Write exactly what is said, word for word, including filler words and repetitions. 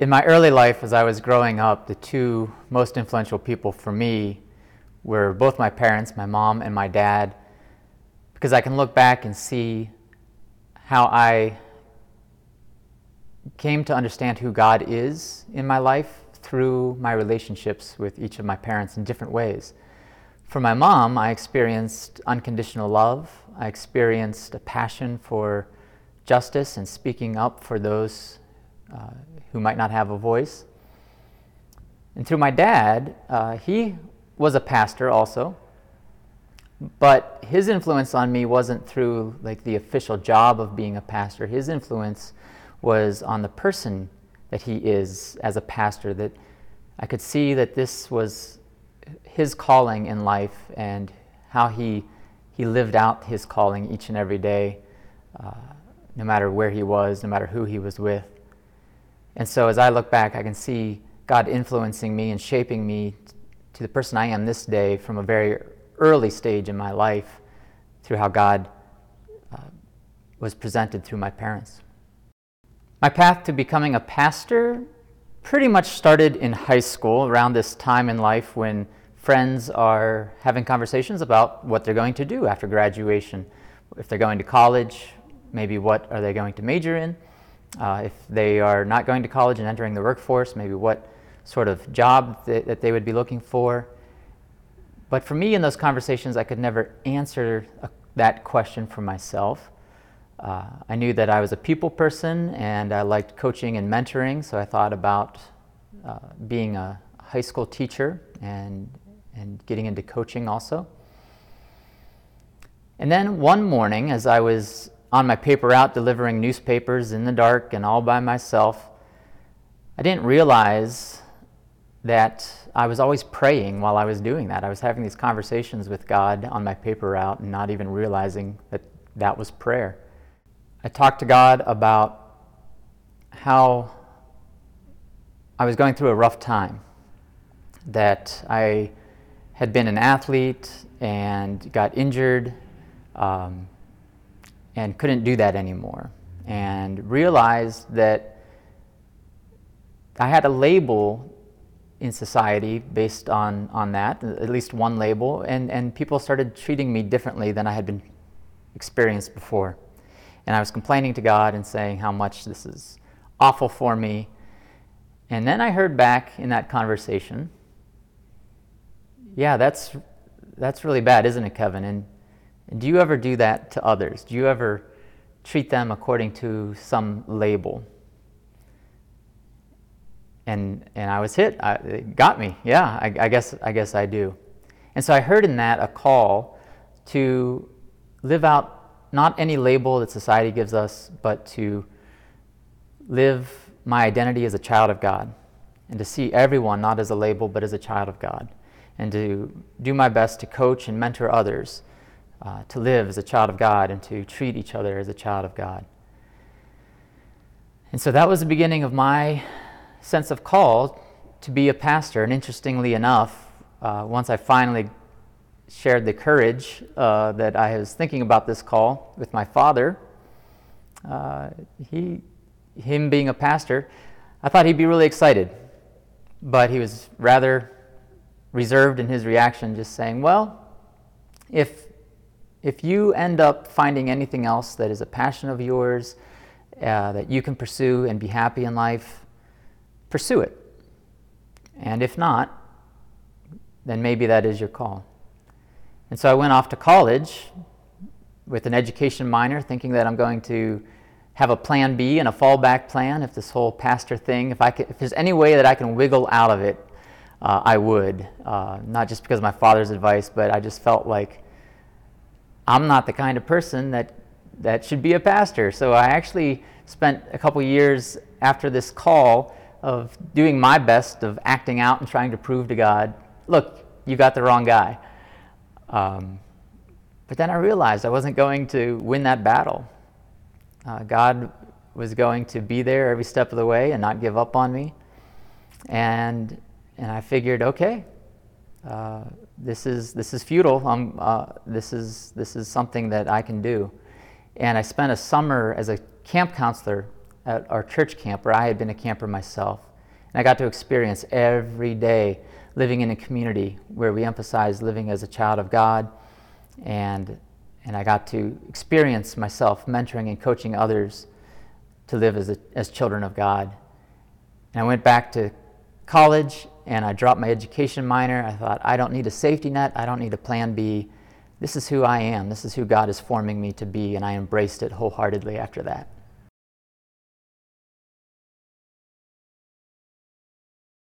In my early life, as I was growing up, the two most influential people for me were both my parents, my mom and my dad, because I can look back and see how I came to understand who God is in my life through my relationships with each of my parents in different ways. For my mom, I experienced unconditional love. I experienced a passion for justice and speaking up for those uh, who might not have a voice. And through my dad, uh, he was a pastor also, but his influence on me wasn't through like the official job of being a pastor. His influence was on the person that he is as a pastor, that I could see that this was his calling in life and how he he lived out his calling each and every day, uh, no matter where he was, no matter who he was with. And so as I look back, I can see God influencing me and shaping me to the person I am this day from a very early stage in my life through how God uh, was presented through my parents. My path to becoming a pastor pretty much started in high school, around this time in life when friends are having conversations about what they're going to do after graduation. If they're going to college, maybe what are they going to major in? Uh, if they are not going to college and entering the workforce, maybe what sort of job th- that they would be looking for. But for me, in those conversations, I could never answer a, that question for myself. Uh, I knew that I was a people person and I liked coaching and mentoring, so I thought about uh, being a high school teacher and, and getting into coaching also. And then one morning, as I was on my paper route delivering newspapers in the dark and all by myself, I didn't realize that I was always praying while I was doing that. I was having these conversations with God on my paper route and not even realizing that that was prayer. I talked to God about how I was going through a rough time, that I had been an athlete and got injured um, and couldn't do that anymore, and realized that I had a label in society based on, on that, at least one label, and, and people started treating me differently than I had been experienced before. And I was complaining to God and saying how much this is awful for me. And then I heard back in that conversation, yeah, that's that's really bad, isn't it, Kevin? And, and do you ever do that to others? Do you ever treat them according to some label? And and I was hit. I, it got me. Yeah, I, I guess I guess I do. And so I heard in that a call to live out not any label that society gives us, but to live my identity as a child of God, and to see everyone not as a label, but as a child of God, and to do my best to coach and mentor others, uh, to live as a child of God, and to treat each other as a child of God. And so that was the beginning of my sense of call to be a pastor. And interestingly enough, uh, once I finally shared the courage uh, that I was thinking about this call with my father, uh, he, him being a pastor, I thought he'd be really excited, but he was rather reserved in his reaction, just saying, well, if, if you end up finding anything else that is a passion of yours uh, that you can pursue and be happy in life, pursue it. And if not, then maybe that is your call. And so I went off to college with an education minor, thinking that I'm going to have a plan B and a fallback plan if this whole pastor thing, if I could, if there's any way that I can wiggle out of it, uh, I would. Uh, not just because of my father's advice, but I just felt like I'm not the kind of person that, that should be a pastor. So I actually spent a couple years after this call of doing my best of acting out and trying to prove to God, look, you got the wrong guy. Um, but then I realized I wasn't going to win that battle. Uh, God was going to be there every step of the way and not give up on me. And and I figured, okay, uh, this is this is futile. Um, uh, this is this is something that I can do. And I spent a summer as a camp counselor at our church camp, where I had been a camper myself. And I got to experience every day living in a community where we emphasize living as a child of God, and and I got to experience myself mentoring and coaching others to live as a, as children of God. And I went back to college and I dropped my education minor. I thought, I don't need a safety net, I don't need a plan B. This is who I am, this is who God is forming me to be, and I embraced it wholeheartedly after that.